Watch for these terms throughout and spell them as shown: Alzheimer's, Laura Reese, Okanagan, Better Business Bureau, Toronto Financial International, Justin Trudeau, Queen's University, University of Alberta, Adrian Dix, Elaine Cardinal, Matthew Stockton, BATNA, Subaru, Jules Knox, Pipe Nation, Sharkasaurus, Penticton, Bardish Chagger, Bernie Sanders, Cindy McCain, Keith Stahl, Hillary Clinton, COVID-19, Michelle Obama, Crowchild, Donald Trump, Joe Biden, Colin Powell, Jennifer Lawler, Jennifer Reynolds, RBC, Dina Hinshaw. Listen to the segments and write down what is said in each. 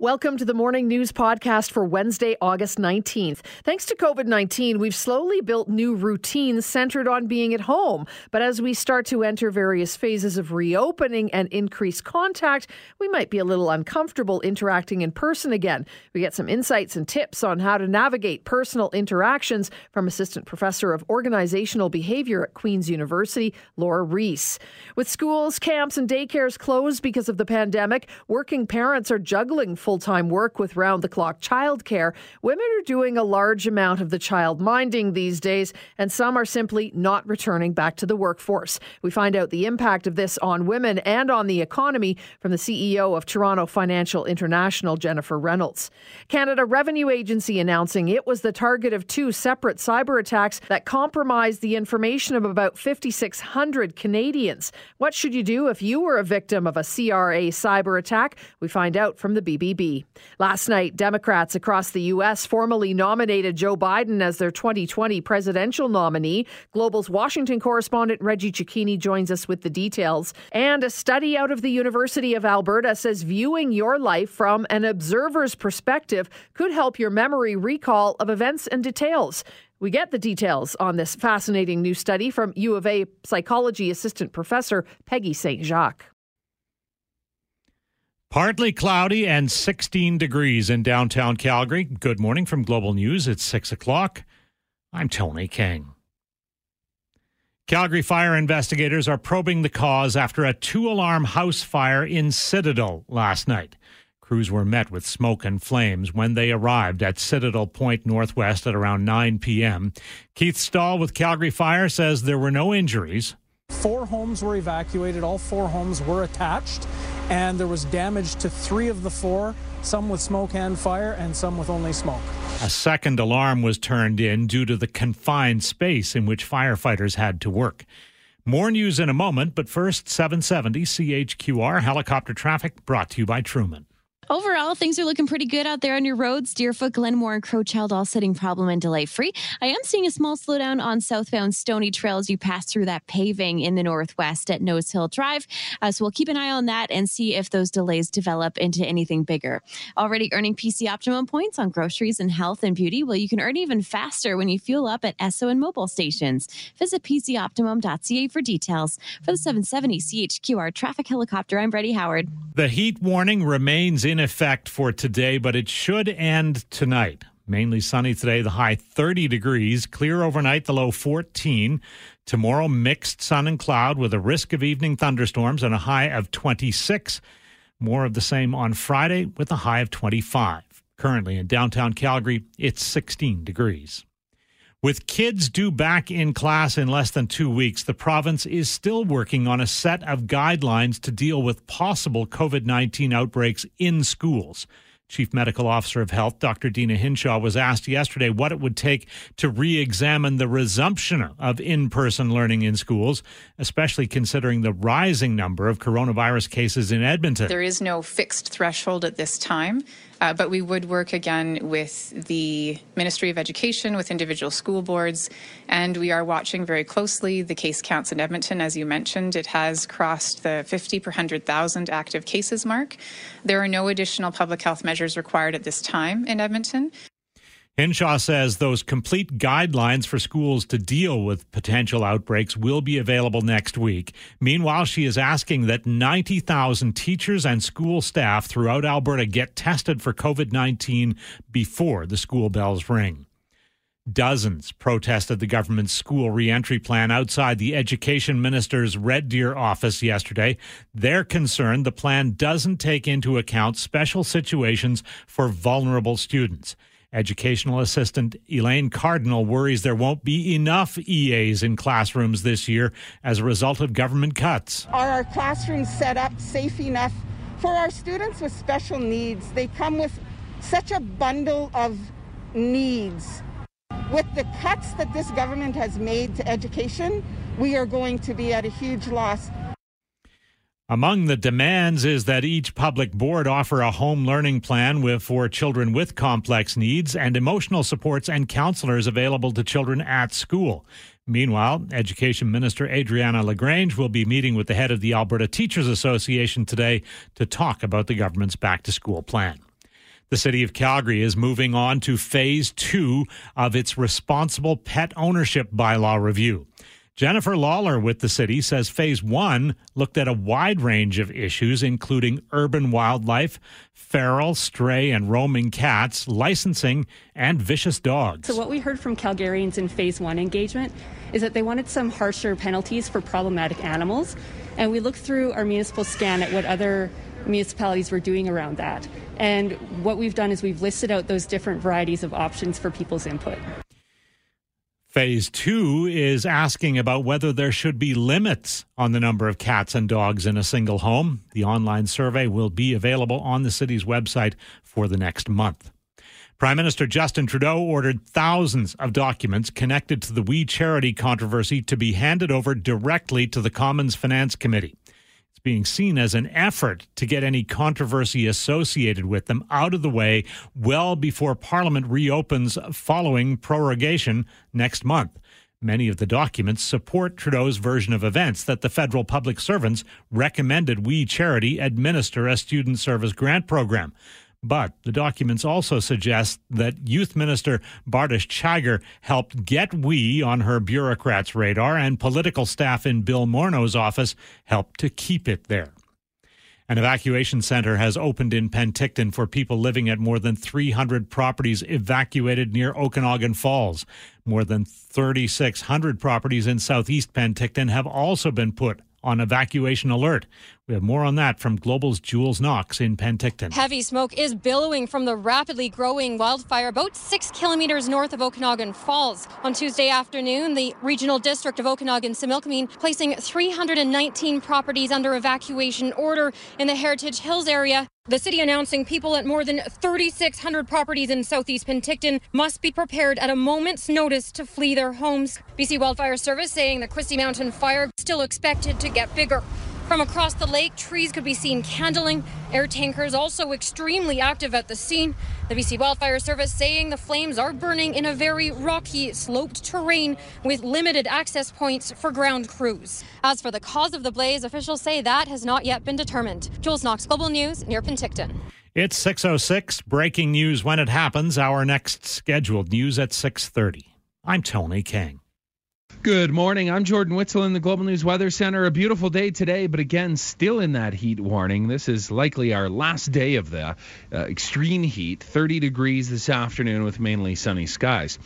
Welcome to the Morning News Podcast for Wednesday, August 19th. Thanks to COVID-19, we've slowly built new routines centered on being at home. But as we start to enter various phases of reopening and increased contact, we might be a little uncomfortable interacting in person again. We get some insights and tips on how to navigate personal interactions from Assistant Professor of Organizational Behavior at Queen's University, Laura Reese. With schools, camps, and daycares closed because of the pandemic, working parents are juggling full-time work with round-the-clock childcare. Women are doing a large amount of the child minding these days, and some are simply not returning back to the workforce. We find out the impact of this on women and on the economy from the CEO of Toronto Financial International, Jennifer Reynolds. Canada Revenue Agency announcing it was the target of two separate cyber attacks that compromised the information of about 5,600 Canadians. What should you do if you were a victim of a CRA cyber attack? We find out from the BBB. Last night, Democrats across the U.S. formally nominated Joe Biden as their 2020 presidential nominee. Global's Washington correspondent Reggie Cicchini joins us with the details. And a study out of the University of Alberta says viewing your life from an observer's perspective could help your memory recall of events and details. We get the details on this fascinating new study from U of A psychology assistant professor Peggy St. Jacques. Partly cloudy and 16 degrees in downtown Calgary. Good morning from Global News. It's 6 o'clock. I'm Tony King. Calgary fire investigators are probing the cause after a two-alarm house fire in Citadel last night. Crews were met with smoke and flames when they arrived at Citadel Point Northwest at around 9 p.m. Keith Stahl with Calgary Fire says there were no injuries. 4 homes were evacuated. All 4 homes were attached. And there was damage to 3 of the 4, some with smoke and fire and some with only smoke. A second alarm was turned in due to the confined space in which firefighters had to work. More news in a moment, but first, 770 CHQR helicopter traffic brought to you by Truman. Overall, things are looking pretty good out there on your roads. Deerfoot, Glenmore, and Crowchild all sitting problem and delay-free. I am seeing a small slowdown on southbound Stoney Trail as you pass through that paving in the northwest at Nose Hill Drive. So we'll keep an eye on that and see if those delays develop into anything bigger. Already earning PC Optimum points on groceries and health and beauty? Well, you can earn even faster when you fuel up at Esso and Mobil stations. Visit PCOptimum.ca for details. For the 770 CHQR Traffic Helicopter, I'm Brady Howard. The heat warning remains in effect for today, but it should end tonight. Mainly sunny today, the high 30 degrees, clear overnight, the low 14. Tomorrow, mixed sun and cloud with a risk of evening thunderstorms and a high of 26. More of the same on Friday with a high of 25. Currently in downtown Calgary, it's 16 degrees. With kids due back in class in less than 2 weeks, the province is still working on a set of guidelines to deal with possible COVID-19 outbreaks in schools. Chief Medical Officer of Health, Dr. Dina Hinshaw, was asked yesterday what it would take to re-examine the resumption of in-person learning in schools, especially considering the rising number of coronavirus cases in Edmonton. There is no fixed threshold at this time. But we would work again with the Ministry of Education, with individual school boards, and we are watching very closely the case counts in Edmonton. As you mentioned, it has crossed the 50 per 100,000 active cases mark. There are no additional public health measures required at this time in Edmonton. Hinshaw says those complete guidelines for schools to deal with potential outbreaks will be available next week. Meanwhile, she is asking that 90,000 teachers and school staff throughout Alberta get tested for COVID-19 before the school bells ring. Dozens protested the government's school reentry plan outside the education minister's Red Deer office yesterday. They're concerned the plan doesn't take into account special situations for vulnerable students. Educational assistant Elaine Cardinal worries there won't be enough EAs in classrooms this year as a result of government cuts. Are our classrooms set up safe enough for our students with special needs? They come with such a bundle of needs. With the cuts that this government has made to education, we are going to be at a huge loss. Among the demands is that each public board offer a home learning plan for children with complex needs and emotional supports and counselors available to children at school. Meanwhile, Education Minister Adriana Lagrange will be meeting with the head of the Alberta Teachers Association today to talk about the government's back-to-school plan. The city of Calgary is moving on to phase two of its responsible pet ownership bylaw review. Jennifer Lawler with the city says phase one looked at a wide range of issues, including urban wildlife, feral, stray, and roaming cats, licensing, and vicious dogs. So what we heard from Calgarians in phase one engagement is that they wanted some harsher penalties for problematic animals. And we looked through our municipal scan at what other municipalities were doing around that. And what we've done is we've listed out those different varieties of options for people's input. Phase two is asking about whether there should be limits on the number of cats and dogs in a single home. The online survey will be available on the city's website for the next month. Prime Minister Justin Trudeau ordered thousands of documents connected to the We Charity controversy to be handed over directly to the Commons Finance Committee. It's being seen as an effort to get any controversy associated with them out of the way well before Parliament reopens following prorogation next month. Many of the documents support Trudeau's version of events that the federal public servants recommended We Charity administer a student service grant program. But the documents also suggest that Youth Minister Bardish Chagger helped get We on her bureaucrats' radar, and political staff in Bill Morneau's office helped to keep it there. An evacuation center has opened in Penticton for people living at more than 300 properties evacuated near Okanagan Falls. More than 3,600 properties in southeast Penticton have also been put on evacuation alert. We have more on that from Global's Jules Knox in Penticton. Heavy smoke is billowing from the rapidly growing wildfire about 6 kilometers north of Okanagan Falls. On Tuesday afternoon, the regional district of Okanagan-Similkameen placing 319 properties under evacuation order in the Heritage Hills area. The city announcing people at more than 3,600 properties in southeast Penticton must be prepared at a moment's notice to flee their homes. BC Wildfire Service saying the Christie Mountain fire still expected to get bigger. From across the lake, trees could be seen candling. Air tankers also extremely active at the scene. The BC Wildfire Service saying the flames are burning in a very rocky, sloped terrain with limited access points for ground crews. As for the cause of the blaze, officials say that has not yet been determined. Jules Knox, Global News, near Penticton. It's 6:06. Breaking news when it happens. Our next scheduled news at 6:30. I'm Tony King. Good morning. I'm Jordan Witzel in the Global News Weather Center. A beautiful day today, but again, still in that heat warning. This is likely our last day of the extreme heat. 30 degrees this afternoon with mainly sunny skies.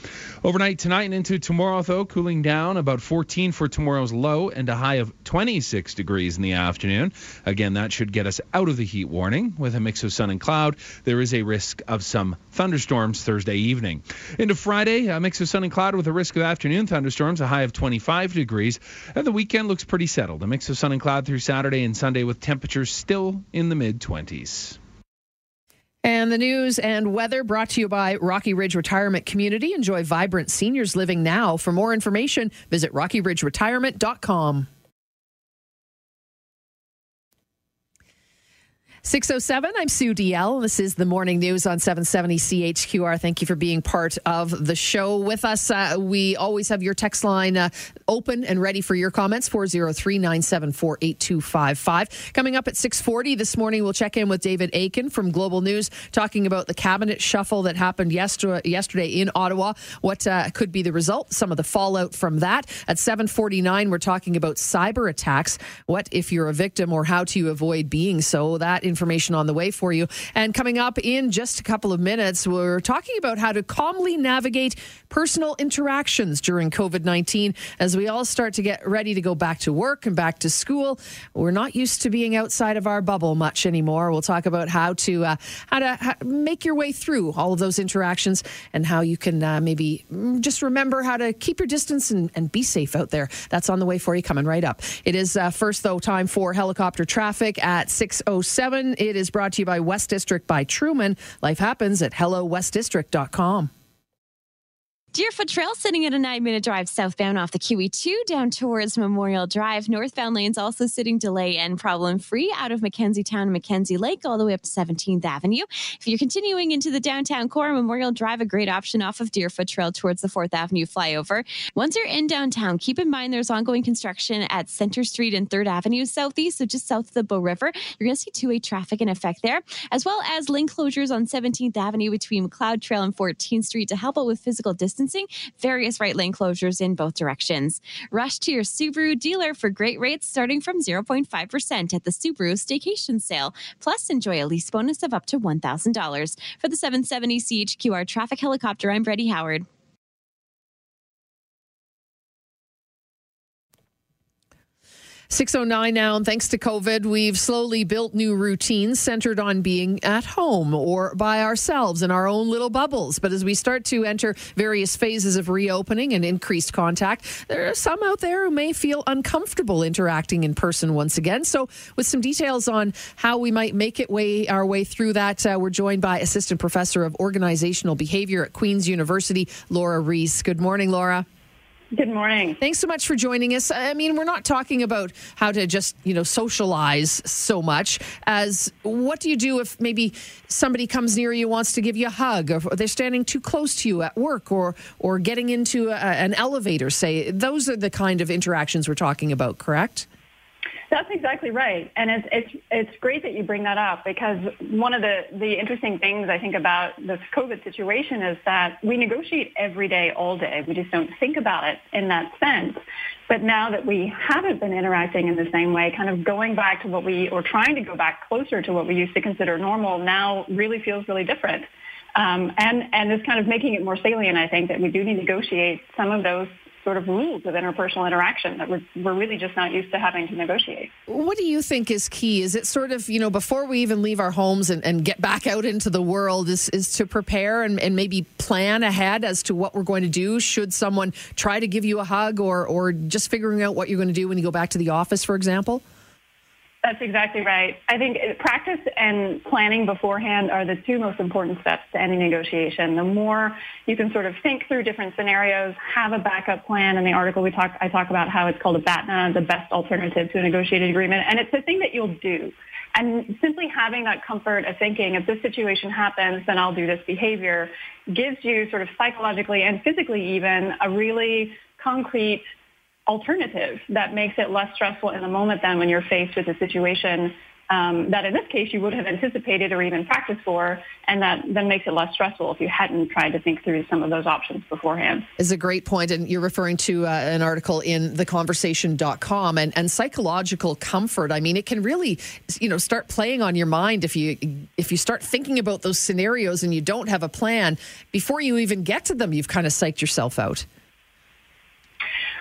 Overnight tonight and into tomorrow, though, cooling down about 14 for tomorrow's low and a high of 26 degrees in the afternoon. Again, that should get us out of the heat warning with a mix of sun and cloud. There is a risk of some thunderstorms Thursday evening. Into Friday, a mix of sun and cloud with a risk of afternoon thunderstorms, a high of 25 degrees, and the weekend looks pretty settled. A mix of sun and cloud through Saturday and Sunday with temperatures still in the mid-20s. And the news and weather brought to you by Rocky Ridge Retirement Community. Enjoy vibrant seniors living now. For more information, visit rockyridgeretirement.com. 6:07, I'm Sue DL. This is the morning news on 770 CHQR. Thank you for being part of the show with us. We always have your text line open and ready for your comments, 403-974-8255. Coming up at 6:40 this morning, we'll check in with David Aiken from Global News, talking about the cabinet shuffle that happened yesterday in Ottawa, what could be the result, some of the fallout from that. At 7:49, we're talking about cyber attacks, what if you're a victim or how to avoid being so. That information on the way for you. And coming up in just a couple of minutes, we're talking about how to calmly navigate personal interactions during COVID-19 as we all start to get ready to go back to work and back to school. We're not used to being outside of our bubble much anymore. We'll talk about how to make your way through all of those interactions and how you can maybe just remember how to keep your distance and be safe out there. That's on the way for you coming right up. It is first, though, time for helicopter traffic at 6:07. It is brought to you by West District by Truman. Life happens at HelloWestDistrict.com. Deerfoot Trail sitting at a 9-minute drive southbound off the QE2 down towards Memorial Drive. Northbound lanes also sitting delay and problem free out of Mackenzie Town and Mackenzie Lake all the way up to 17th Avenue. If you're continuing into the downtown core, Memorial Drive, a great option off of Deerfoot Trail towards the 4th Avenue flyover. Once you're in downtown, keep in mind there's ongoing construction at Center Street and 3rd Avenue Southeast, so just south of the Bow River. You're going to see two-way traffic in effect there, as well as lane closures on 17th Avenue between McLeod Trail and 14th Street to help out with physical distancing. Various right lane closures in both directions. Rush to your Subaru dealer for great rates starting from 0.5% at the Subaru Staycation Sale. Plus, enjoy a lease bonus of up to $1,000. For the 770 CHQR Traffic Helicopter, I'm Brady Howard. .09 now, and thanks to COVID, we've slowly built new routines centered on being at home or by ourselves in our own little bubbles. But as we start to enter various phases of reopening and increased contact, there are some out there who may feel uncomfortable interacting in person once again. So with some details on how we might make it our way through that, we're joined by Assistant Professor of Organizational Behavior at Queen's University, Laura Reese. Good morning, Laura. Good morning. Thanks so much for joining us. I mean, we're not talking about how to just, socialize so much as what do you do if maybe somebody comes near you, wants to give you a hug, or they're standing too close to you at work or getting into an elevator, say. Those are the kind of interactions we're talking about, correct? That's exactly right. And it's great that you bring that up, because one of the interesting things I think about this COVID situation is that we negotiate every day, all day. We just don't think about it in that sense. But now that we haven't been interacting in the same way, kind of going back to trying to go back closer to what we used to consider normal now really feels really different. And it's kind of making it more salient, I think, that we do need to negotiate some of those sort of rules of interpersonal interaction that we're really just not used to having to negotiate. What do you think is key? Is it sort of, before we even leave our homes and get back out into the world, is to prepare and maybe plan ahead as to what we're going to do? Should someone try to give you a hug or just figuring out what you're going to do when you go back to the office, for example? That's exactly right. I think practice and planning beforehand are the two most important steps to any negotiation. The more you can sort of think through different scenarios, have a backup plan. In the article, I talk about how it's called a BATNA, the best alternative to a negotiated agreement. And it's the thing that you'll do. And simply having that comfort of thinking, if this situation happens, then I'll do this behavior, gives you sort of psychologically and physically even a really concrete alternative that makes it less stressful in the moment than when you're faced with a situation that in this case you would have anticipated or even practiced for, and that then makes it less stressful if you hadn't tried to think through some of those options beforehand. It's a great point, and you're referring to an article in theconversation.com and psychological comfort. I mean, it can really, start playing on your mind if you start thinking about those scenarios and you don't have a plan. Before you even get to them, you've kind of psyched yourself out.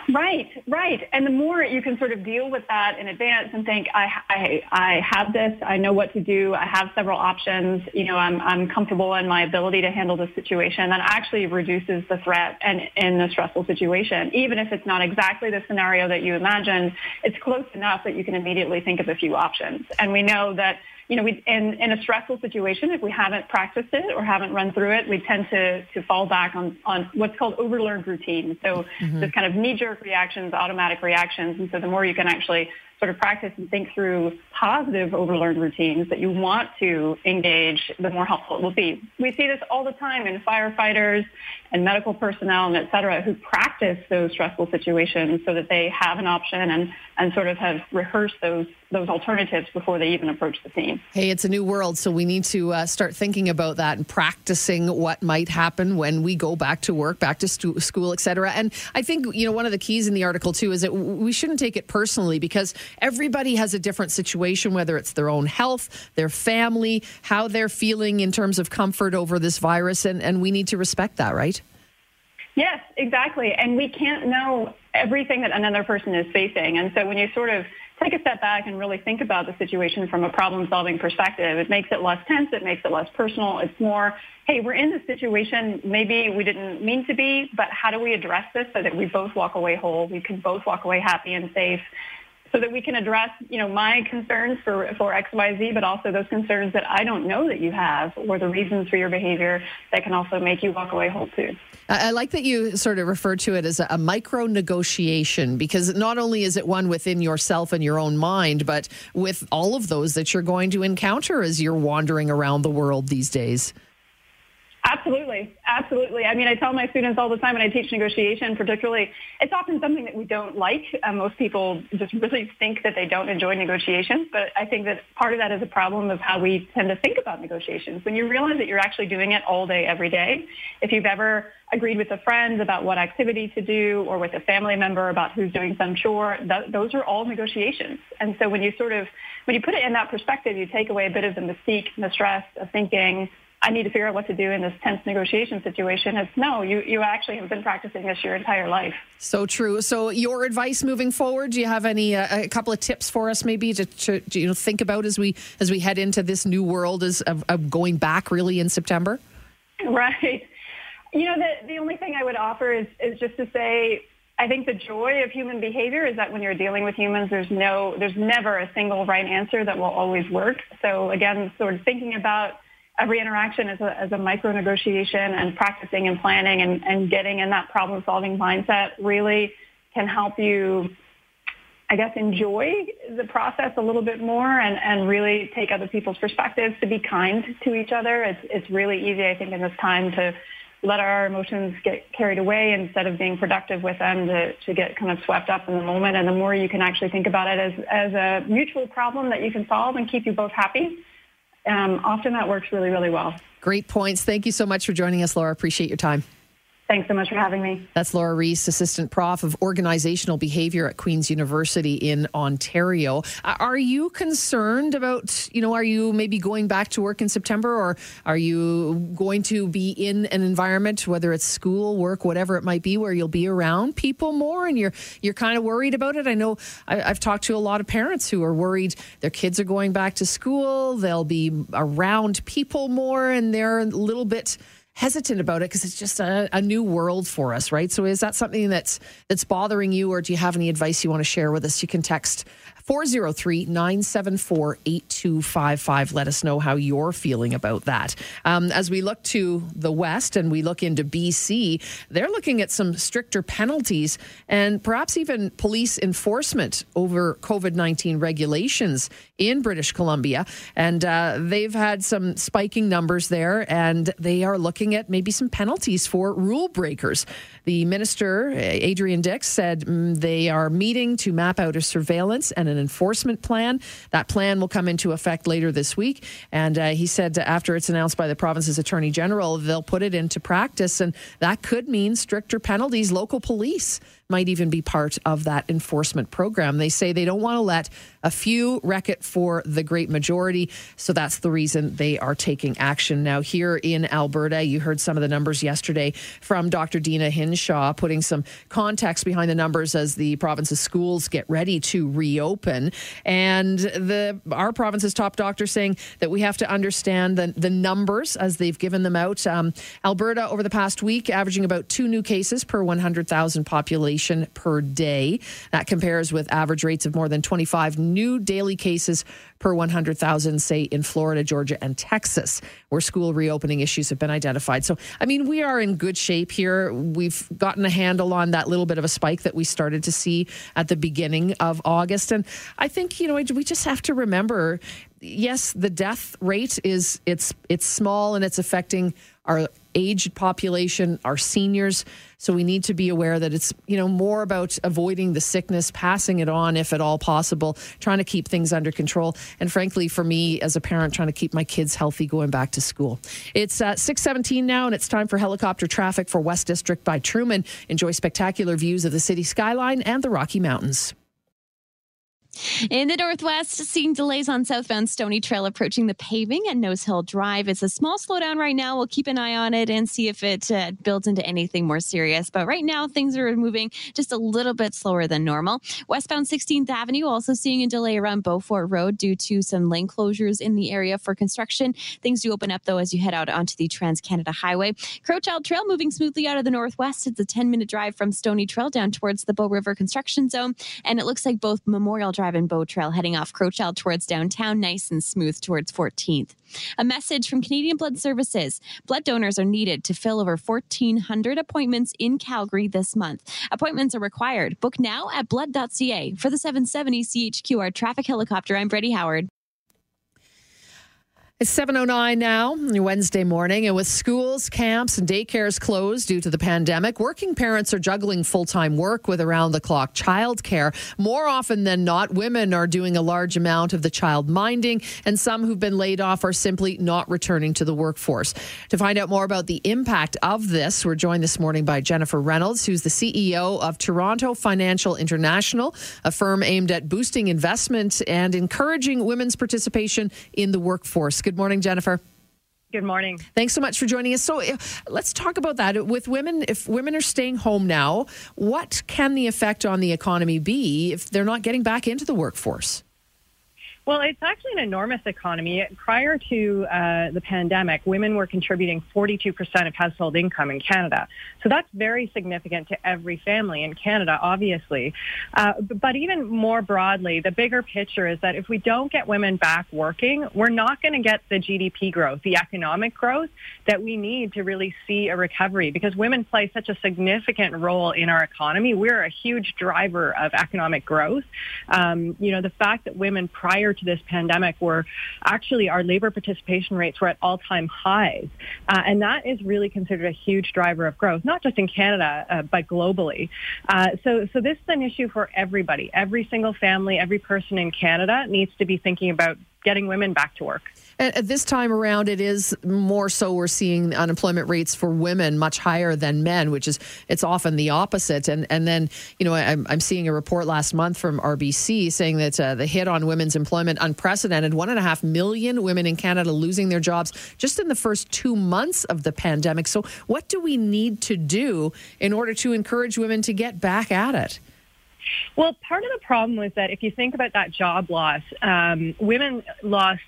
Right. And the more you can sort of deal with that in advance and think, I have this, I know what to do, I have several options, I'm comfortable in my ability to handle this situation, that actually reduces the threat and in a stressful situation. Even if it's not exactly the scenario that you imagined, it's close enough that you can immediately think of a few options. And we know that in a stressful situation, if we haven't practiced it or haven't run through it, we tend to fall back on what's called overlearned routine. So this kind of knee-jerk reactions, automatic reactions. And so the more you can actually sort of practice and think through positive overlearned routines that you want to engage, the more helpful it will be. We see this all the time in firefighters and medical personnel and et cetera, who practice those stressful situations so that they have an option and sort of have rehearsed those alternatives before they even approach the scene. Hey, it's a new world, so we need to start thinking about that and practicing what might happen when we go back to work, back to school, et cetera. And I think, one of the keys in the article too is that we shouldn't take it personally, because everybody has a different situation, whether it's their own health, their family, how they're feeling in terms of comfort over this virus, and we need to respect that, right? Yes, exactly. And we can't know everything that another person is facing. And so when you sort of take a step back and really think about the situation from a problem-solving perspective, it makes it less tense, it makes it less personal. It's more, hey, we're in this situation, maybe we didn't mean to be, but how do we address this so that we both walk away whole, we can both walk away happy and safe, so that we can address, you know, my concerns for XYZ, but also those concerns that I don't know that you have or the reasons for your behavior that can also make you walk away whole too. I like that you sort of refer to it as a micro negotiation, because not only is it one within yourself and your own mind, but with all of those that you're going to encounter as you're wandering around the world these days. Absolutely. Absolutely. I mean, I tell my students all the time when I teach negotiation, particularly, it's often something that we don't like. Most people just really think that they don't enjoy negotiations. But I think that part of that is a problem of how we tend to think about negotiations. When you realize that you're actually doing it all day, every day, if you've ever agreed with a friend about what activity to do or with a family member about who's doing some chore, those are all negotiations. And so when you put it in that perspective, you take away a bit of the mystique and the stress of thinking, I need to figure out what to do in this tense negotiation situation. It's no, you actually have been practicing this your entire life. So true. So your advice moving forward, do you have any a couple of tips for us maybe to you know, think about as we head into this new world of going back really in September? Right. You know, the only thing I would offer is just to say, I think the joy of human behavior is that when you're dealing with humans, there's never a single right answer that will always work. So again, sort of thinking about every interaction as a micro-negotiation and practicing and planning and getting in that problem-solving mindset really can help you, I guess, enjoy the process a little bit more and really take other people's perspectives, to be kind to each other. It's really easy, I think, in this time to let our emotions get carried away instead of being productive with them, to get kind of swept up in the moment. And the more you can actually think about it as a mutual problem that you can solve and keep you both happy, often that works really, really well. Great points. Thank you so much for joining us, Laura. Appreciate your time. Thanks so much for having me. That's Laura Reese, Assistant Prof of Organizational Behavior at Queen's University in Ontario. Are you concerned about, you know, are you maybe going back to work in September, or are you going to be in an environment, whether it's school, work, whatever it might be, where you'll be around people more and you're kind of worried about it? I know I've talked to a lot of parents who are worried their kids are going back to school, they'll be around people more, and they're a little bit hesitant about it because it's just a new world for us, right? So is that something that's bothering you, or do you have any advice you want to share with us? You can text 403-974-8255. Let us know how you're feeling about that. As we look to the West and we look into BC, they're looking at some stricter penalties and perhaps even police enforcement over COVID-19 regulations in British Columbia. And they've had some spiking numbers there, and they are looking at maybe some penalties for rule breakers. The minister, Adrian Dix, said they are meeting to map out a surveillance and an enforcement plan. That plan will come into effect later this week. And he said after it's announced by the province's attorney general, they'll put it into practice. And that could mean stricter penalties. Local police might even be part of that enforcement program. They say they don't want to let a few wreck it for the great majority. So that's the reason they are taking action. Now, here in Alberta, you heard some of the numbers yesterday from Dr. Dina Hinshaw, putting some context behind the numbers as the province's schools get ready to reopen. And our province's top doctor saying that we have to understand the numbers as they've given them out. Alberta, over the past week, averaging about 2 new cases per 100,000 population per day. That compares with average rates of more than 25 new daily cases per 100,000, say, in Florida, Georgia, and Texas, where school reopening issues have been identified. So, I mean, we are in good shape here. We've gotten a handle on that little bit of a spike that we started to see at the beginning of August. And I think, you know, we just have to remember, yes, the death rate is it's small and it's affecting our aged population, our seniors. So we need to be aware that it's, you know, more about avoiding the sickness, passing it on if at all possible, trying to keep things under control. And frankly, for me as a parent, trying to keep my kids healthy going back to school. It's 6:17 now, and it's time for helicopter traffic for West District by Truman. Enjoy spectacular views of the city skyline and the Rocky Mountains. In the Northwest, seeing delays on southbound Stoney Trail approaching the paving at Nose Hill Drive. It's a small slowdown right now. We'll keep an eye on it and see if it builds into anything more serious. But right now, things are moving just a little bit slower than normal. Westbound 16th Avenue, also seeing a delay around Beaufort Road due to some lane closures in the area for construction. Things do open up, though, as you head out onto the Trans-Canada Highway. Crowchild Trail moving smoothly out of the Northwest. It's a 10-minute drive from Stoney Trail down towards the Bow River construction zone. And it looks like both Memorial Drive Drive and Bow Trail, heading off Crochild towards downtown, nice and smooth towards 14th. A message from Canadian Blood Services. Blood donors are needed to fill over 1,400 appointments in Calgary this month. Appointments are required. Book now at blood.ca. For the 770 CHQR Traffic Helicopter, I'm Brady Howard. It's 7:09 now, Wednesday morning, and with schools, camps, and daycares closed due to the pandemic, working parents are juggling full-time work with around-the-clock childcare. More often than not, women are doing a large amount of the child minding, and some who've been laid off are simply not returning to the workforce. To find out more about the impact of this, we're joined this morning by Jennifer Reynolds, who's the CEO of Toronto Financial International, a firm aimed at boosting investment and encouraging women's participation in the workforce. Good morning, Jennifer. Good morning. Thanks so much for joining us. So let's talk about that. With women, if women are staying home now, what can the effect on the economy be if they're not getting back into the workforce? Well, it's actually an enormous economy. Prior to the pandemic, women were contributing 42% of household income in Canada. So that's very significant to every family in Canada, obviously. But even more broadly, the bigger picture is that if we don't get women back working, we're not going to get the GDP growth, the economic growth that we need to really see a recovery, because women play such a significant role in our economy. We're a huge driver of economic growth. The fact that women prior to this pandemic were actually, our labor participation rates were at all-time highs. And that is really considered a huge driver of growth, not just in Canada, but globally. So this is an issue for everybody. Every single family, every person in Canada needs to be thinking about getting women back to work. At this time around, it is more so we're seeing unemployment rates for women much higher than men, which is, it's often the opposite. And then, I'm seeing a report last month from RBC saying that the hit on women's employment, unprecedented, 1.5 million women in Canada losing their jobs just in the first 2 months of the pandemic. So what do we need to do in order to encourage women to get back at it? Well, part of the problem was that if you think about that job loss, women lost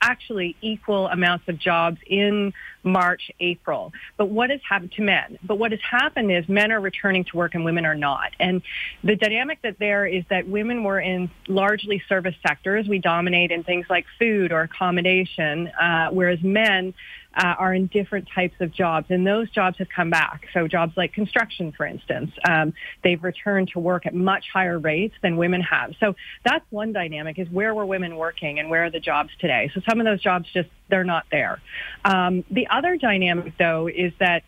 actually equal amounts of jobs in March, April. But what has happened to men? But what has happened is men are returning to work and women are not. And the dynamic that there is that women were in largely service sectors. We dominate in things like food or accommodation, whereas men are in different types of jobs, and those jobs have come back. So jobs like construction, for instance, they've returned to work at much higher rates than women have. So that's one dynamic, is where were women working and where are the jobs today? So some of those jobs just, they're not there. The other dynamic, though, is that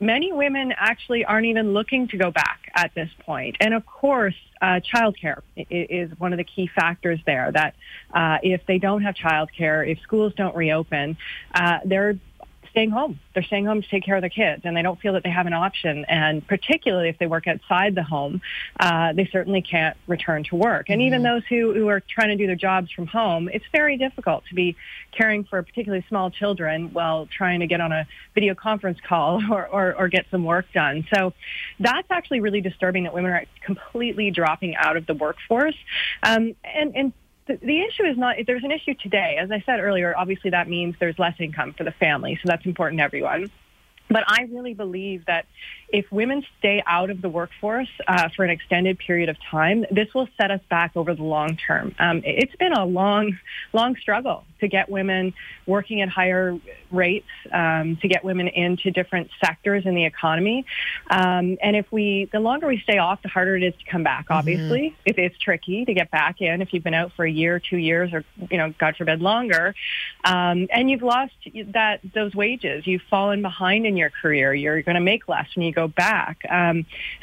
many women actually aren't even looking to go back at this point. And of course, childcare is one of the key factors there, that if they don't have childcare, if schools don't reopen, they're staying home. They're staying home to take care of their kids, and they don't feel that they have an option. And particularly if they work outside the home, they certainly can't return to work. And even those who are trying to do their jobs from home, it's very difficult to be caring for particularly small children while trying to get on a video conference call or get some work done. So that's actually really disturbing that women are completely dropping out of the workforce. The issue is not, if there's an issue today, as I said earlier, obviously that means there's less income for the family. So that's important to everyone. But I really believe that if women stay out of the workforce for an extended period of time, this will set us back over the long term. It's been a long struggle to get women working at higher rates, to get women into different sectors in the economy. And if the longer we stay off, the harder it is to come back, obviously. Mm-hmm. It's tricky to get back in if you've been out for a year, 2 years, or, God forbid, longer. And you've lost those wages. You've fallen behind in your career. You're going to make less when you go back.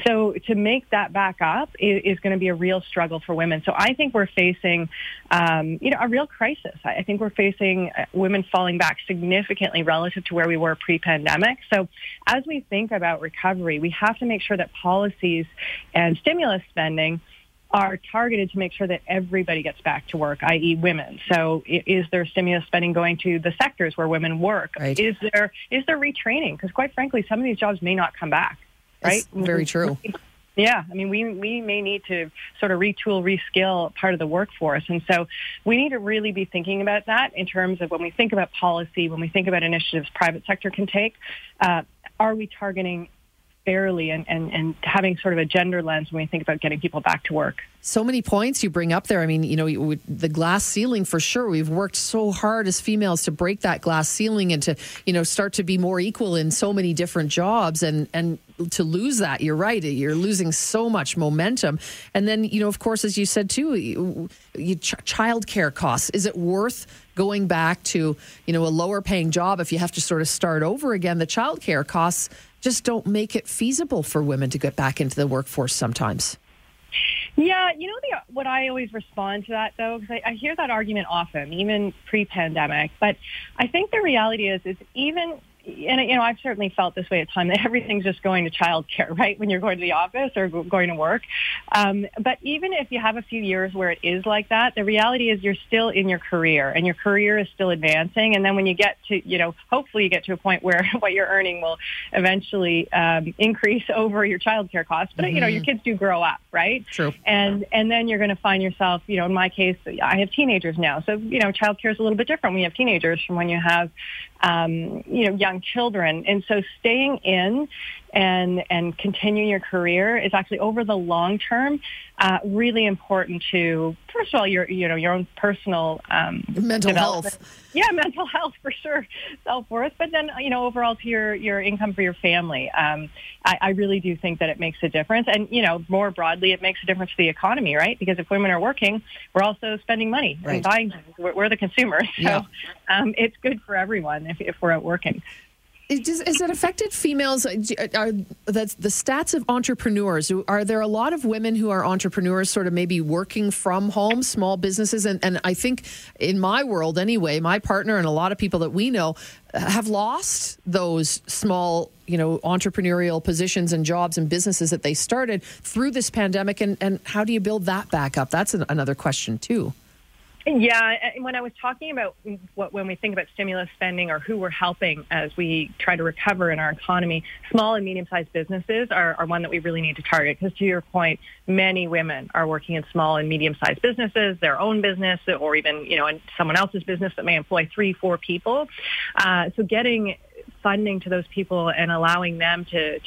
So to make that back up is going to be a real struggle for women. So I think we're facing, a real crisis. I think we're facing women falling back significantly relative to where we were pre-pandemic. So as we think about recovery, we have to make sure that policies and stimulus spending are targeted to make sure that everybody gets back to work, i.e. women. So is there stimulus spending going to the sectors where women work? Right. Is there retraining? Because quite frankly, some of these jobs may not come back, right? That's very true. Yeah. I mean, we may need to sort of retool, reskill part of the workforce. And so we need to really be thinking about that in terms of when we think about policy, when we think about initiatives private sector can take, are we targeting fairly and having sort of a gender lens when we think about getting people back to work. So many points you bring up there. I mean, you know, the glass ceiling for sure. We've worked so hard as females to break that glass ceiling and to, you know, start to be more equal in so many different jobs, and to lose that, you're right. You're losing so much momentum. And then, you know, of course, as you said too, childcare costs. Is it worth going back to, you know, a lower paying job if you have to sort of start over again? The childcare costs just don't make it feasible for women to get back into the workforce sometimes. Yeah, you know, what I always respond to that, though, because I hear that argument often, even pre-pandemic. But I think the reality is even, and you know, I've certainly felt this way at times, that everything's just going to childcare, right, when you're going to the office or going to work. But even if you have a few years where it is like that, the reality is you're still in your career, and your career is still advancing. And then when you get to, you know, hopefully you get to a point where what you're earning will eventually increase over your childcare costs. But, you know, your kids do grow up, right? True. And then you're going to find yourself, you know, in my case, I have teenagers now. So, you know, childcare is a little bit different when you have teenagers from when you have, you know, young children. And so staying in and continuing your career is actually, over the long term, really important to, first of all, your own personal mental health. Yeah, mental health for sure, self-worth, but then, you know, overall to your income for your family. I really do think that it makes a difference. And, you know, more broadly, it makes a difference to the economy, right? Because if women are working, we're also spending money and buying things. We're the consumers. So it's good for everyone if we're out working. Is it affected females? That's the stats of entrepreneurs. Are there a lot of women who are entrepreneurs, sort of maybe working from home, small businesses? And I think in my world anyway, my partner and a lot of people that we know have lost those small, you know, entrepreneurial positions and jobs and businesses that they started through this pandemic. And how do you build that back up? That's another question too. Yeah, and when I was talking about when we think about stimulus spending or who we're helping as we try to recover in our economy, small and medium-sized businesses are one that we really need to target, because to your point, many women are working in small and medium-sized businesses, their own business, or even, you know, in someone else's business that may employ 3-4 people. So getting funding to those people and allowing them to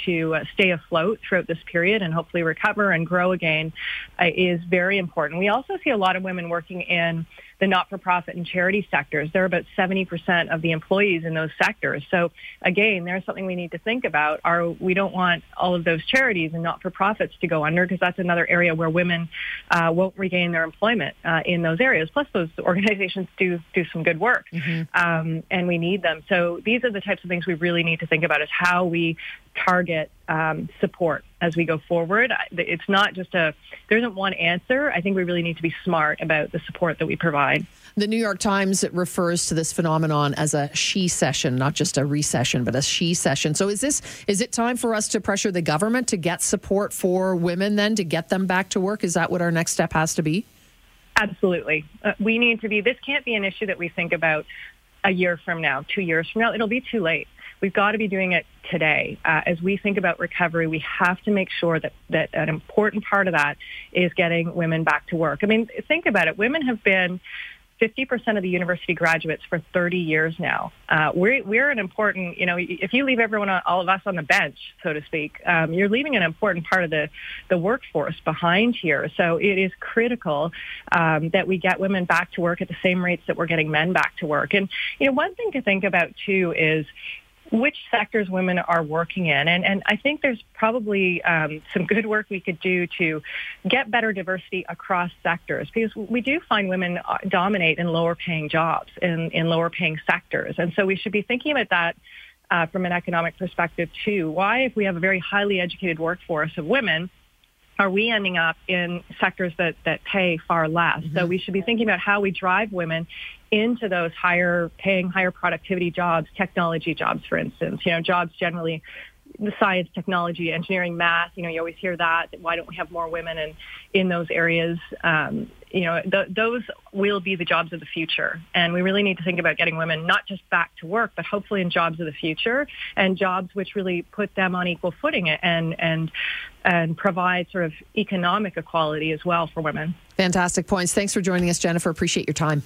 stay afloat throughout this period and hopefully recover and grow again is very important. We also see a lot of women working in the not-for-profit and charity sectors. There are about 70% of the employees in those sectors. So again, there's something we need to think about. We don't want all of those charities and not-for-profits to go under, because that's another area where women won't regain their employment in those areas. Plus, those organizations do some good work, and we need them. So these are the types of things we really need to think about, is how we target support as we go forward. It's not just there isn't one answer. I think we really need to be smart about the support that we provide. The New York Times refers to this phenomenon as a she session, not just a recession, but a she session. So is it time for us to pressure the government to get support for women then, to get them back to work? Is that what our next step has to be? Absolutely. We need to be, this can't be an issue that we think about a year from now, 2 years from now. It'll be too late. We've got to be doing it today. As we think about recovery, we have to make sure that an important part of that is getting women back to work. I mean, think about it. Women have been 50% of the university graduates for 30 years now. We're an important, you know, if you leave all of us on the bench, so to speak, you're leaving an important part of the workforce behind here. So it is critical that we get women back to work at the same rates that we're getting men back to work. And, you know, one thing to think about too is which sectors women are working in. And I think there's probably some good work we could do to get better diversity across sectors, because we do find women dominate in lower paying jobs, in lower paying sectors. And so we should be thinking about that from an economic perspective too. Why, if we have a very highly educated workforce of women, are we ending up in sectors that pay far less? So we should be thinking about how we drive women into those higher paying, higher productivity jobs, technology jobs, for instance, you know, jobs generally, the science, technology, engineering, math, you know, you always hear that. Why don't we have more women in those areas? You know, those will be the jobs of the future. And we really need to think about getting women not just back to work, but hopefully in jobs of the future, and jobs which really put them on equal footing and provide sort of economic equality as well for women. Fantastic points. Thanks for joining us, Jennifer. Appreciate your time.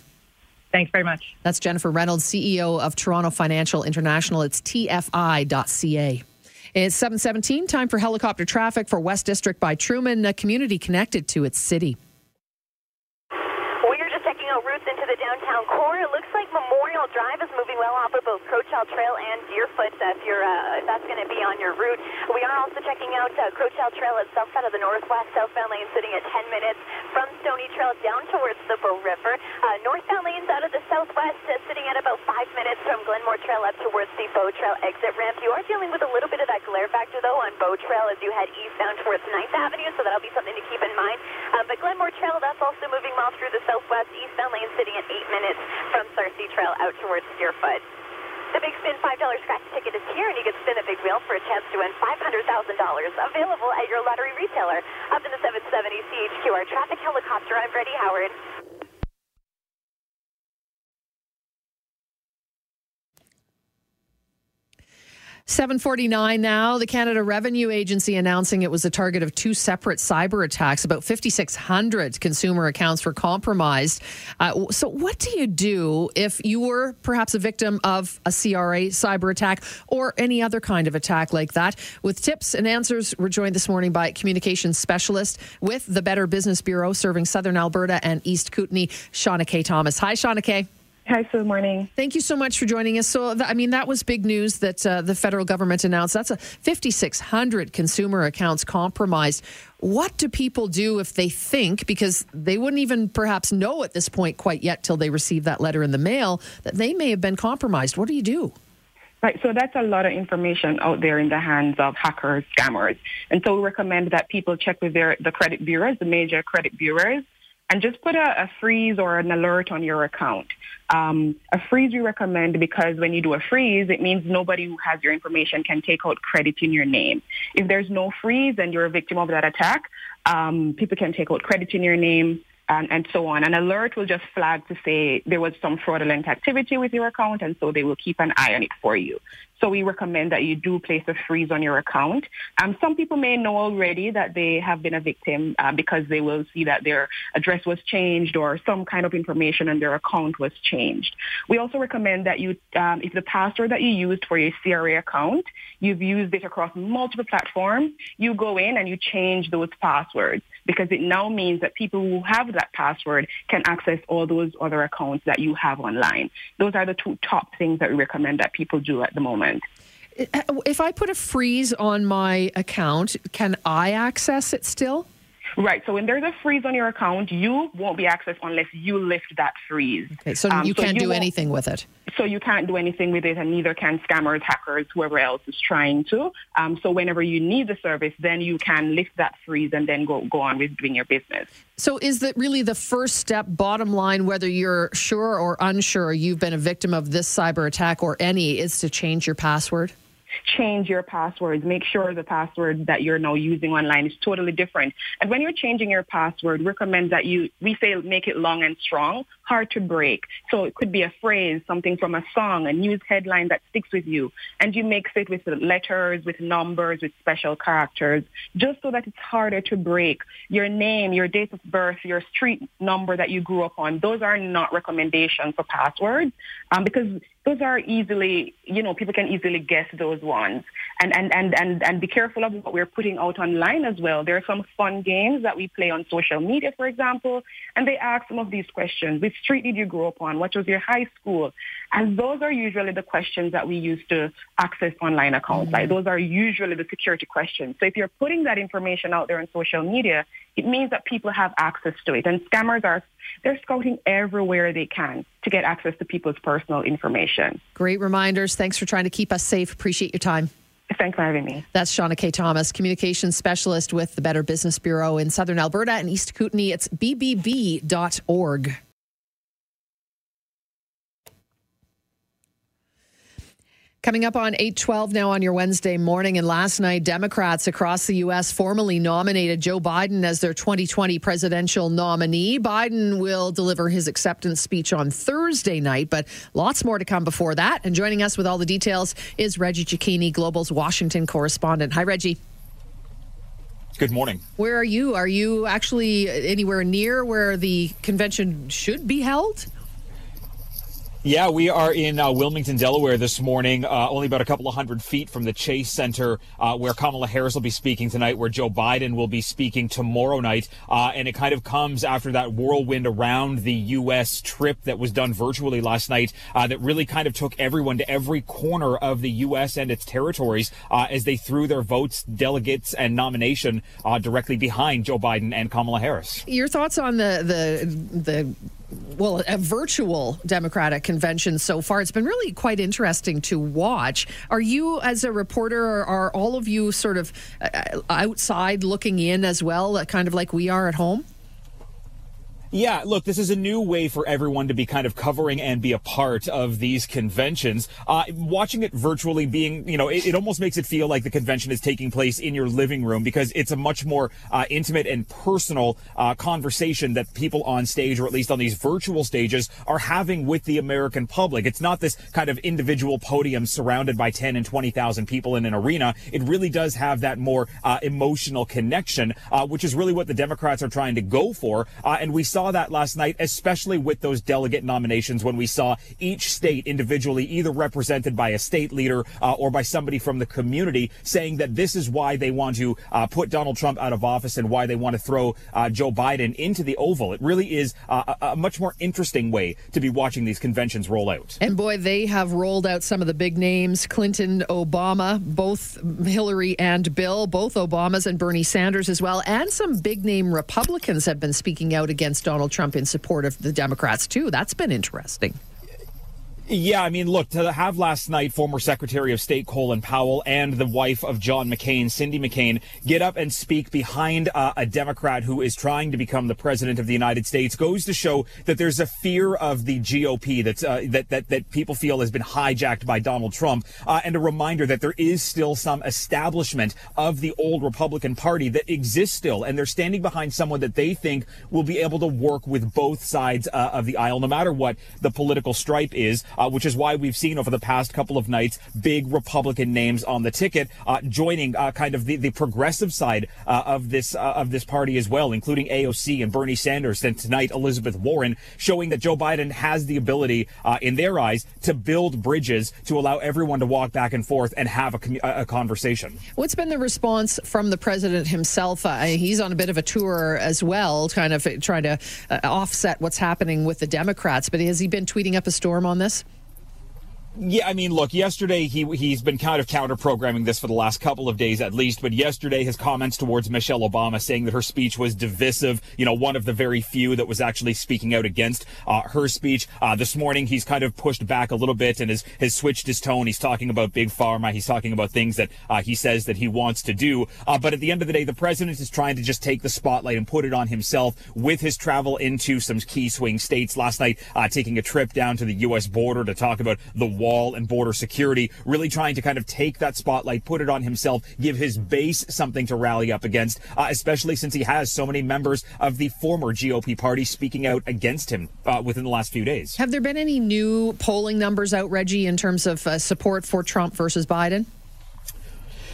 Thanks very much. That's Jennifer Reynolds, CEO of Toronto Financial International. It's tfi.ca. It's 7:17, time for helicopter traffic for West District by Truman, a community connected to its city. We're just checking out routes into the downtown core. It looks like Memorial Drive is moving well off of both Crowchild Trail and Deerfoot if that's going to be on your route. We are also checking out Crowchild Trail at south side of the northwest, southbound lane sitting at 10 minutes from Stony Trail down towards the Bow River. Northbound lanes out of the southwest sitting at about 5 minutes from Glenmore Trail up towards the Bow Trail exit ramp. You are dealing with a little bit of that glare factor, though, on Bow Trail as you head eastbound towards 9th Avenue, so that'll be something to keep in mind. But Glenmore Trail, that's also moving well through the southwest, eastbound lane sitting at 8 minutes from Thirsty Trail out towards Deerfoot. The Big Spin $5 scratch ticket is here, and you can spin the big wheel for a chance to win $500,000, available at your lottery retailer. Up in the 770 CHQR Traffic Helicopter, I'm Brady Howard. $7:49 now. The Canada Revenue Agency announcing it was the target of two separate cyber attacks. About 5,600 consumer accounts were compromised. So what do you do if you were perhaps a victim of a CRA cyber attack or any other kind of attack like that? With tips and answers, we're joined this morning by communications specialist with the Better Business Bureau serving Southern Alberta and East Kootenay, Shauna K. Thomas. Hi, Shauna K. Hi, good morning. Thank you so much for joining us. So, I mean, that was big news that the federal government announced. That's 5,600 consumer accounts compromised. What do people do if they think, because they wouldn't even perhaps know at this point quite yet till they receive that letter in the mail, that they may have been compromised? What do you do? Right, so that's a lot of information out there in the hands of hackers, scammers. And so we recommend that people check with the credit bureaus, the major credit bureaus, and just put a freeze or an alert on your account. A freeze we recommend because when you do a freeze, it means nobody who has your information can take out credit in your name. If there's no freeze and you're a victim of that attack, people can take out credit in your name and so on. An alert will just flag to say there was some fraudulent activity with your account, and so they will keep an eye on it for you. So we recommend that you do place a freeze on your account. Some people may know already that they have been a victim because they will see that their address was changed or some kind of information on their account was changed. We also recommend that you, if the password that you used for your CRA account, you've used it across multiple platforms, you go in and you change those passwords because it now means that people who have that password can access all those other accounts that you have online. Those are the two top things that we recommend that people do at the moment. If I put a freeze on my account, can I access it still? Right. So when there's a freeze on your account, you won't be accessed unless you lift that freeze. Okay, so you can't do anything with it. So you can't do anything with it, and neither can scammers, hackers, whoever else is trying to. So whenever you need the service, then you can lift that freeze and then go on with doing your business. So is that really the first step, bottom line, whether you're sure or unsure you've been a victim of this cyber attack or any, is to change your password? Change your passwords. Make sure the password that you're now using online is totally different. And when you're changing your password, recommend that we say make it long and strong, hard to break. So it could be a phrase, something from a song, a news headline that sticks with you. And you mix it with letters, with numbers, with special characters, just so that it's harder to break. Your name, your date of birth, your street number that you grew up on, those are not recommendations for passwords because those are easily, people can easily guess those ones. And be careful of what we're putting out online as well. There are some fun games that we play on social media, for example, and they ask some of these questions. Which street did you grow up on? What was your high school? And those are usually the questions that we use to access online accounts. Mm-hmm. Like those are usually the security questions. So if you're putting that information out there on social media, it means that people have access to it. And scammers they're scouting everywhere they can to get access to people's personal information. Great reminders. Thanks for trying to keep us safe. Appreciate your time. Thanks for having me. That's Shauna K. Thomas, communications specialist with the Better Business Bureau in Southern Alberta and East Kootenay. It's bbb.org. Coming up on 8:12 now on your Wednesday morning, and last night, Democrats across the U.S. formally nominated Joe Biden as their 2020 presidential nominee. Biden will deliver his acceptance speech on Thursday night, but lots more to come before that. And joining us with all the details is Reggie Cicchini, Global's Washington correspondent. Hi, Reggie. Good morning. Where are you? Are you actually anywhere near where the convention should be held? Yeah, we are in Wilmington, Delaware this morning, only about a couple of hundred feet from the Chase Center, where Kamala Harris will be speaking tonight, where Joe Biden will be speaking tomorrow night. And it kind of comes after that whirlwind around the U.S. trip that was done virtually last night, that really kind of took everyone to every corner of the U.S. and its territories as they threw their votes, delegates, and nomination directly behind Joe Biden and Kamala Harris. Your thoughts on a virtual Democratic convention so far? It's been really quite interesting to watch. Are you, as a reporter, or are all of you sort of outside looking in as well, kind of like we are at home? Yeah, look, this is a new way for everyone to be kind of covering and be a part of these conventions. Watching it virtually being, it almost makes it feel like the convention is taking place in your living room, because it's a much more intimate and personal conversation that people on stage, or at least on these virtual stages, are having with the American public. It's not this kind of individual podium surrounded by 10 and 20,000 people in an arena. It really does have that more emotional connection, which is really what the Democrats are trying to go for. And we saw that last night, especially with those delegate nominations, when we saw each state individually, either represented by a state leader or by somebody from the community, saying that this is why they want to put Donald Trump out of office and why they want to throw Joe Biden into the Oval. It really is a much more interesting way to be watching these conventions roll out. And boy, they have rolled out some of the big names: Clinton, Obama, both Hillary and Bill, both Obamas, and Bernie Sanders as well. And some big name Republicans have been speaking out against Donald Trump in support of the Democrats, too. That's been interesting. Yeah, I mean, look, to have last night former Secretary of State Colin Powell and the wife of John McCain, Cindy McCain, get up and speak behind a Democrat who is trying to become the president of the United States goes to show that there's a fear of the GOP that people feel has been hijacked by Donald Trump, and a reminder that there is still some establishment of the old Republican Party that exists still, and they're standing behind someone that they think will be able to work with both sides of the aisle, no matter what the political stripe is. Which is why we've seen over the past couple of nights big Republican names on the ticket joining kind of the progressive side of this party as well, including AOC and Bernie Sanders, and tonight Elizabeth Warren, showing that Joe Biden has the ability, in their eyes, to build bridges to allow everyone to walk back and forth and have a conversation. What's been the response from the president himself? He's on a bit of a tour as well, kind of trying to offset what's happening with the Democrats, but has he been tweeting up a storm on this? Yeah, I mean, look, yesterday he's been kind of counter-programming this for the last couple of days at least, but yesterday his comments towards Michelle Obama, saying that her speech was divisive, one of the very few that was actually speaking out against her speech. This morning he's kind of pushed back a little bit and has switched his tone. He's talking about Big Pharma. He's talking about things that he says that he wants to do. But at the end of the day, the president is trying to just take the spotlight and put it on himself with his travel into some key swing states last night, taking a trip down to the U.S. border to talk about the wall and border security, really trying to kind of take that spotlight, put it on himself, give his base something to rally up against, especially since he has so many members of the former GOP party speaking out against him within the last few days. Have there been any new polling numbers out, Reggie, in terms of support for Trump versus Biden?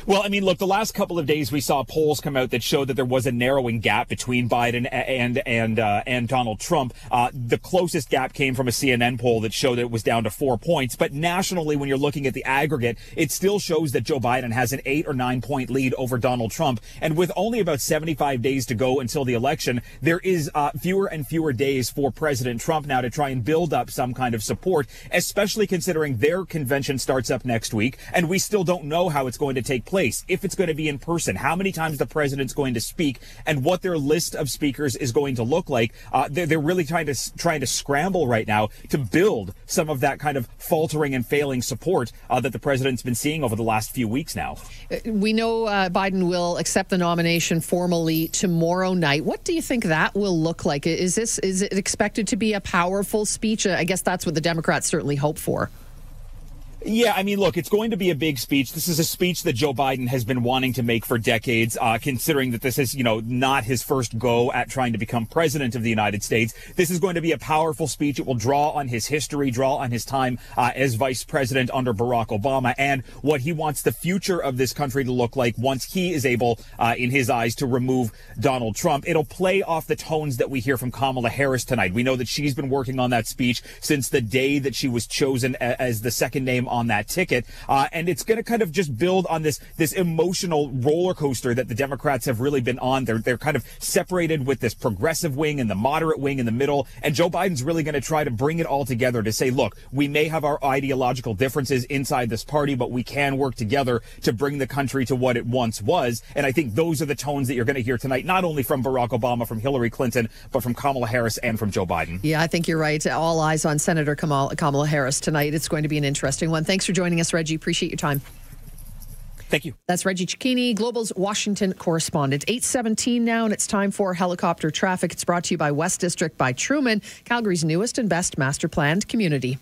Well, I mean, look, the last couple of days we saw polls come out that showed that there was a narrowing gap between Biden and Donald Trump. The closest gap came from a CNN poll that showed it was down to 4 points. But nationally, when you're looking at the aggregate, it still shows that Joe Biden has an 8 or 9 point lead over Donald Trump. And with only about 75 days to go until the election, there is fewer and fewer days for President Trump now to try and build up some kind of support, especially considering their convention starts up next week. And we still don't know how it's going to take place. If it's going to be in person, how many times the president's going to speak, and what their list of speakers is going to look like. They're really trying to scramble right now to build some of that kind of faltering and failing support that the president's been seeing over the last few weeks now. We know Biden will accept the nomination formally tomorrow night. What do you think that will look like? Is it expected to be a powerful speech? I guess that's what the Democrats certainly hope for. Yeah, I mean, look, it's going to be a big speech. This is a speech that Joe Biden has been wanting to make for decades, considering that this is, you know, not his first go at trying to become president of the United States. This is going to be a powerful speech. It will draw on his history, draw on his time as vice president under Barack Obama, and what he wants the future of this country to look like once he is able, in his eyes, to remove Donald Trump. It'll play off the tones that we hear from Kamala Harris tonight. We know that she's been working on that speech since the day that she was chosen as the second name on that ticket, and it's going to kind of just build on this emotional roller coaster that the Democrats have really been on. They're kind of separated with this progressive wing and the moderate wing in the middle, and Joe Biden's really going to try to bring it all together to say, look, we may have our ideological differences inside this party, but we can work together to bring the country to what it once was. And I think those are the tones that you're going to hear tonight, not only from Barack Obama, from Hillary Clinton, but from Kamala Harris and from Joe Biden. Yeah, I think you're right. All eyes on Senator Kamala Harris tonight. It's going to be an interesting one. Thanks for joining us, Reggie. Appreciate your time. Thank you. That's Reggie Cicchini, Global's Washington correspondent. 8:17 now, and it's time for helicopter traffic. It's brought to you by West District by Truman, Calgary's newest and best master planned community.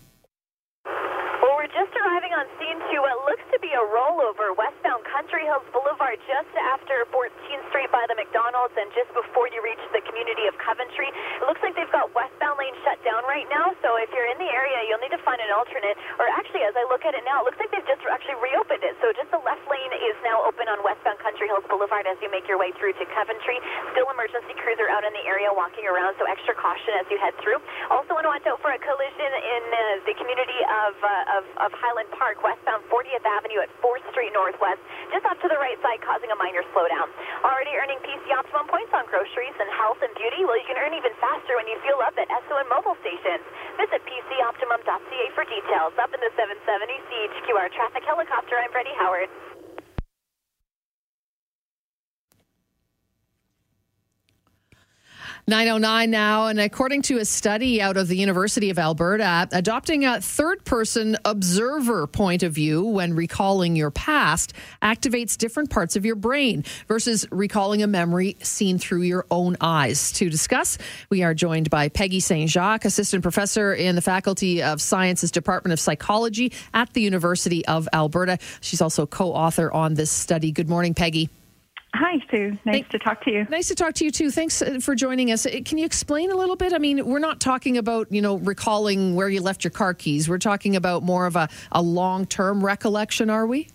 Well, we're just arriving on scene to what looks to be a rollover westbound Country Hills Boulevard, just after 14th Street by the McDonald's, and just before you reach the community of Coventry. It looks like they've got westbound lane shut down right now, so if you're in the area, you'll need to find an alternate. Or actually, as I look at it now, it looks like they've just actually reopened it, so just the left lane is now open on westbound Country Hills Boulevard as you make your way through to Coventry. Still emergency crews are out in the area walking around, so extra caution as you head through. Also want to watch out for a collision in the community of Highland Park, westbound 40th Avenue at 4th Street Northwest, just off to the right side, causing a minor slowdown. Already earning PC Optimum points on groceries and health and beauty? Well, you can earn even faster when you fuel up at Esso and mobile stations. Visit PCOptimum.ca for details. Up in the 770 CHQR Traffic Helicopter, I'm Brady Howard. .909 now, and according to a study out of the University of Alberta, adopting a third-person observer point of view when recalling your past activates different parts of your brain versus recalling a memory seen through your own eyes. To discuss, we are joined by Peggy St. Jacques, assistant professor in the Faculty of Sciences Department of Psychology at the University of Alberta. She's also co-author on this study. Good morning, Peggy. Hi, Sue. Nice to talk to you. Nice to talk to you, too. Thanks for joining us. Can you explain a little bit? I mean, we're not talking about, you know, recalling where you left your car keys. We're talking about more of a long-term recollection, are we?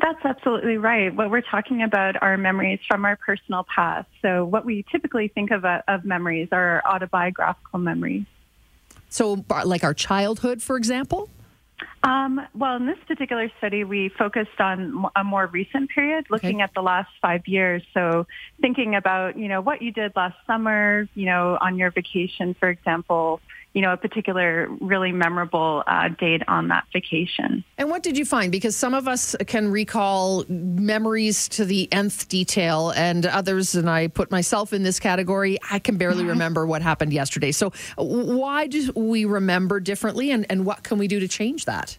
That's absolutely right. What we're talking about are memories from our personal past. So what we typically think of memories are autobiographical memories. So like our childhood, for example? Well, in this particular study, we focused on a more recent period, looking at the last 5 years. So thinking about, you know, what you did last summer, you know, on your vacation, for example, you know, a particular really memorable date on that vacation. And what did you find? Because some of us can recall memories to the nth detail, and others, and I put myself in this category, I can barely remember what happened yesterday. So why do we remember differently, and what can we do to change that?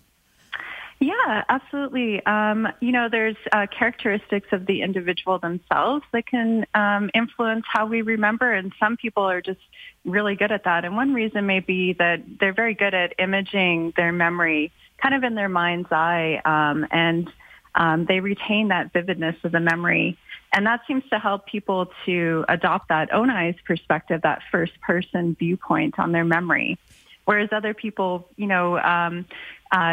Yeah, absolutely. You know, there's characteristics of the individual themselves that can influence how we remember, and some people are just really good at that. And one reason may be that they're very good at imaging their memory kind of in their mind's eye, and they retain that vividness of the memory. And that seems to help people to adopt that own eyes perspective, that first-person viewpoint on their memory. Whereas other people, you know,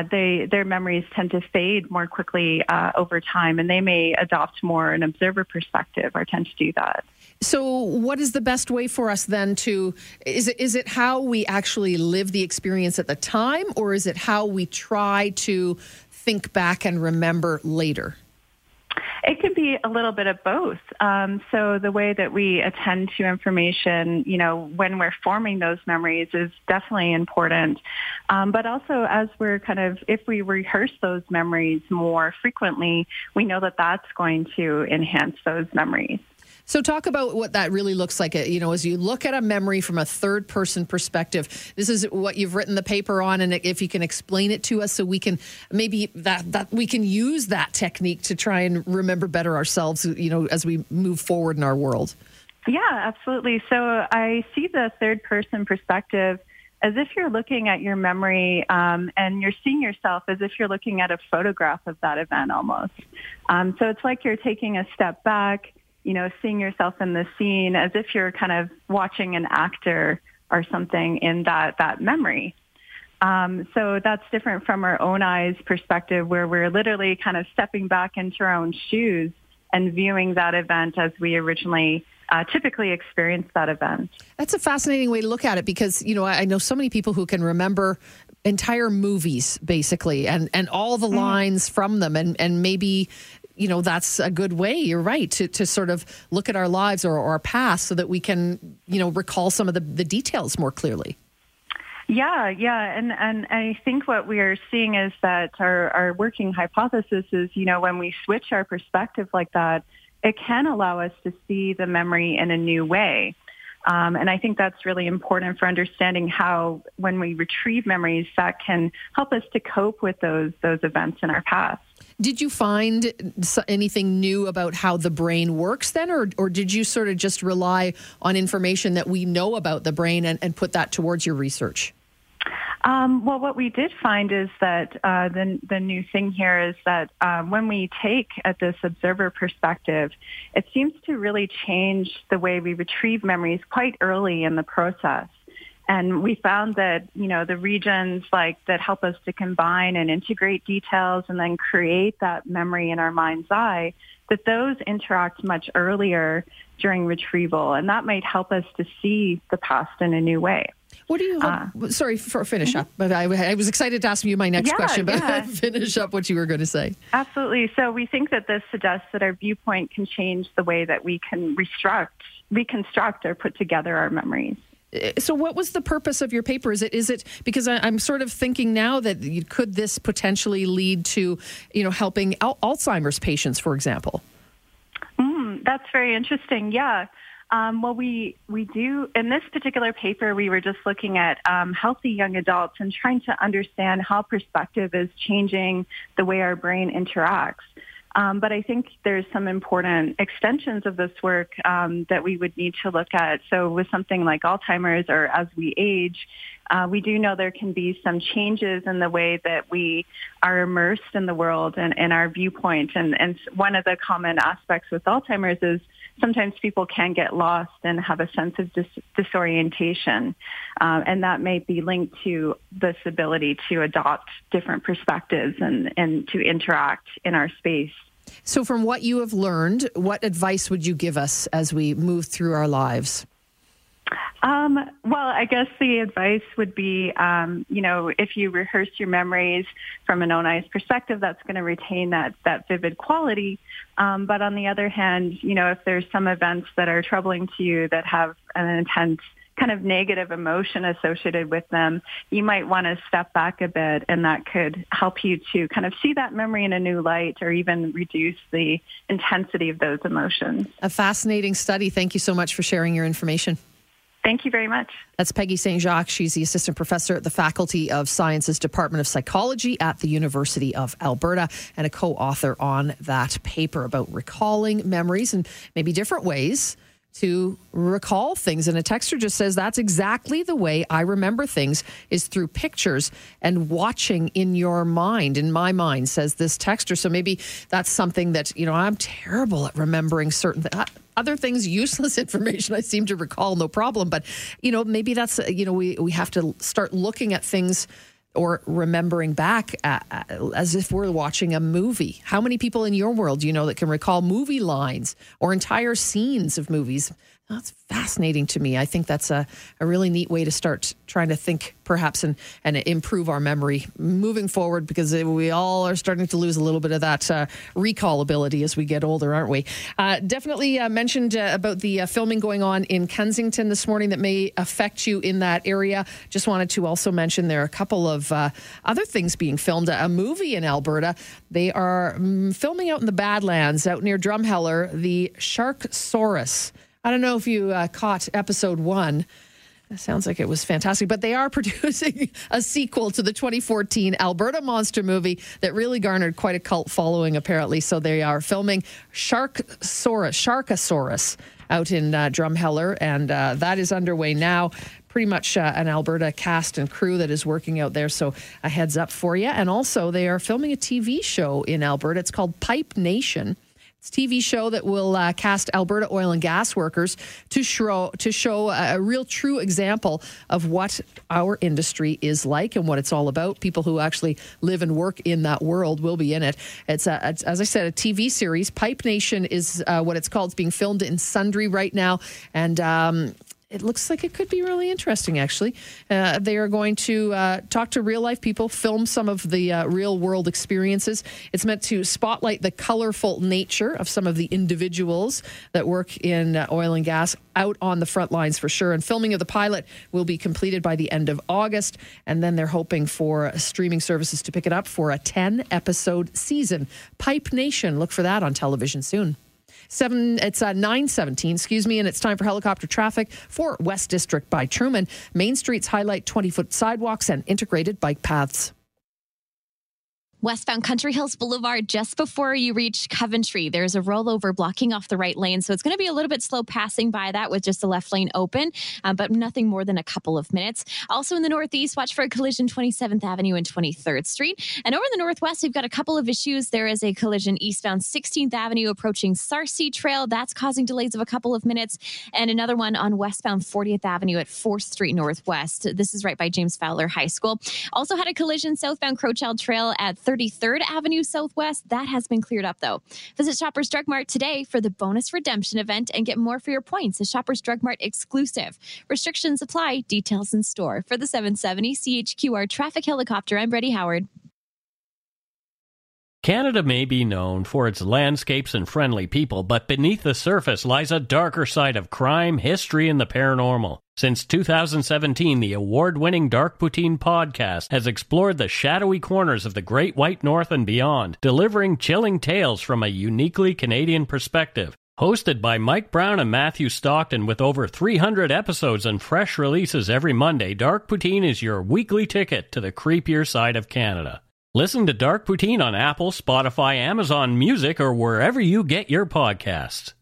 their memories tend to fade more quickly over time, and they may adopt more an observer perspective or tend to do that. So what is the best way for us then to, is it how we actually live the experience at the time, or is it how we try to think back and remember later? It can be a little bit of both. So the way that we attend to information, you know, when we're forming those memories is definitely important. But also as we're kind of, if we rehearse those memories more frequently, we know that that's going to enhance those memories. So talk about what that really looks like, you know, as you look at a memory from a third-person perspective. This is what you've written the paper on, and if you can explain it to us so we can maybe that we can use that technique to try and remember better ourselves, you know, as we move forward in our world. Yeah, absolutely. So I see the third-person perspective as if you're looking at your memory and you're seeing yourself as if you're looking at a photograph of that event almost. So it's like you're taking a step back, you know, seeing yourself in the scene as if you're kind of watching an actor or something in that memory. So that's different from our own eyes perspective, where we're literally kind of stepping back into our own shoes and viewing that event as we originally typically experience that event. That's a fascinating way to look at it, because, you know, I know so many people who can remember entire movies basically and all the lines from them, and maybe, you know, that's a good way, you're right, to sort of look at our lives or our past so that we can, you know, recall some of the details more clearly. Yeah. And I think what we are seeing is that our working hypothesis is, you know, when we switch our perspective like that, it can allow us to see the memory in a new way. And I think that's really important for understanding how, when we retrieve memories, that can help us to cope with those events in our past. Did you find anything new about how the brain works then, or did you sort of just rely on information that we know about the brain and put that towards your research? Well, what we did find is that the new thing here is that when we take at this observer perspective, it seems to really change the way we retrieve memories quite early in the process. And we found that, you know, the regions like that help us to combine and integrate details and then create that memory in our mind's eye, that those interact much earlier during retrieval. And that might help us to see the past in a new way. What do you hope, sorry for finish up, but I was excited to ask you my next question, but finish up what you were going to say. Absolutely. So we think that this suggests that our viewpoint can change the way that we can reconstruct or put together our memories. So what was the purpose of your paper? Is it because I'm sort of thinking now that could this potentially lead to, you know, helping Alzheimer's patients, for example? That's very interesting. Yeah. Well, we do, in this particular paper, we were just looking at healthy young adults and trying to understand how perspective is changing the way our brain interacts. But I think there's some important extensions of this work that we would need to look at. So with something like Alzheimer's or as we age, we do know there can be some changes in the way that we are immersed in the world and our viewpoint. And one of the common aspects with Alzheimer's is sometimes people can get lost and have a sense of disorientation. And that may be linked to this ability to adopt different perspectives and to interact in our space. So from what you have learned, what advice would you give us as we move through our lives? Well, I guess the advice would be, you know, if you rehearse your memories from an own eyes perspective, that's going to retain that vivid quality. But on the other hand, you know, if there's some events that are troubling to you that have an intense kind of negative emotion associated with them, you might want to step back a bit, and that could help you to kind of see that memory in a new light or even reduce the intensity of those emotions. A fascinating study. Thank you so much for sharing your information. Thank you very much. That's Peggy St. Jacques. She's the assistant professor at the Faculty of Sciences Department of Psychology at the University of Alberta, and a co-author on that paper about recalling memories and maybe different ways to recall things. And a texter just says, that's exactly the way I remember things, is through pictures and watching in your mind, in my mind, says this texter. So maybe that's something that, you know, I'm terrible at remembering certain things. Other things, useless information, I seem to recall no problem. But, you know, maybe that's, you know, we have to start looking at things or remembering back as if we're watching a movie. How many people in your world do you know that can recall movie lines or entire scenes of movies? That's fascinating to me. I think that's a really neat way to start trying to think perhaps and improve our memory moving forward, because we all are starting to lose a little bit of that recall ability as we get older, aren't we? Definitely mentioned about the filming going on in Kensington this morning that may affect you in that area. Just wanted to also mention there are a couple of other things being filmed. A movie in Alberta. They are filming out in the Badlands, out near Drumheller, the Sharkasaurus. I don't know if you caught episode 1. It sounds like it was fantastic, but they are producing a sequel to the 2014 Alberta monster movie that really garnered quite a cult following, apparently. So they are filming Sharkasaurus out in Drumheller, and that is underway now. pretty much an Alberta cast and crew that is working out there. So a heads up for you. And also they are filming a TV show in Alberta. It's called Pipe Nation. It's a TV show that will cast Alberta oil and gas workers to show a real true example of what our industry is like and what it's all about. People who actually live and work in that world will be in it. It's as I said, a TV series. Pipe Nation is what it's called. It's being filmed in Sundry right now. And it looks like it could be really interesting, actually. They are going to talk to real-life people, film some of the real-world experiences. It's meant to spotlight the colorful nature of some of the individuals that work in oil and gas out on the front lines, for sure. And filming of the pilot will be completed by the end of August. And then they're hoping for streaming services to pick it up for a 10-episode season. Pipe Nation, look for that on television soon. 9:17, and it's time for helicopter traffic for West District by Truman. Main streets highlight 20-foot sidewalks and integrated bike paths. Westbound Country Hills Boulevard, just before you reach Coventry, there's a rollover blocking off the right lane. So it's going to be a little bit slow passing by that with just the left lane open, but nothing more than a couple of minutes. Also in the Northeast, watch for a collision 27th Avenue and 23rd Street. And over in the Northwest, we've got a couple of issues. There is a collision eastbound 16th Avenue approaching Sarcee Trail. That's causing delays of a couple of minutes. And another one on westbound 40th Avenue at 4th Street Northwest. This is right by James Fowler High School. Also had a collision southbound Crowchild Trail at 33rd Avenue Southwest. That has been cleared up, though. Visit Shoppers Drug Mart today for the bonus redemption event and get more for your points. A Shoppers Drug Mart exclusive. Restrictions apply. Details in store. For the 770 CHQR Traffic Helicopter, I'm Brady Howard. Canada may be known for its landscapes and friendly people, but beneath the surface lies a darker side of crime, history, and the paranormal. Since 2017, the award-winning Dark Poutine podcast has explored the shadowy corners of the Great White North and beyond, delivering chilling tales from a uniquely Canadian perspective. Hosted by Mike Brown and Matthew Stockton, with over 300 episodes and fresh releases every Monday, Dark Poutine is your weekly ticket to the creepier side of Canada. Listen to Dark Poutine on Apple, Spotify, Amazon Music, or wherever you get your podcasts.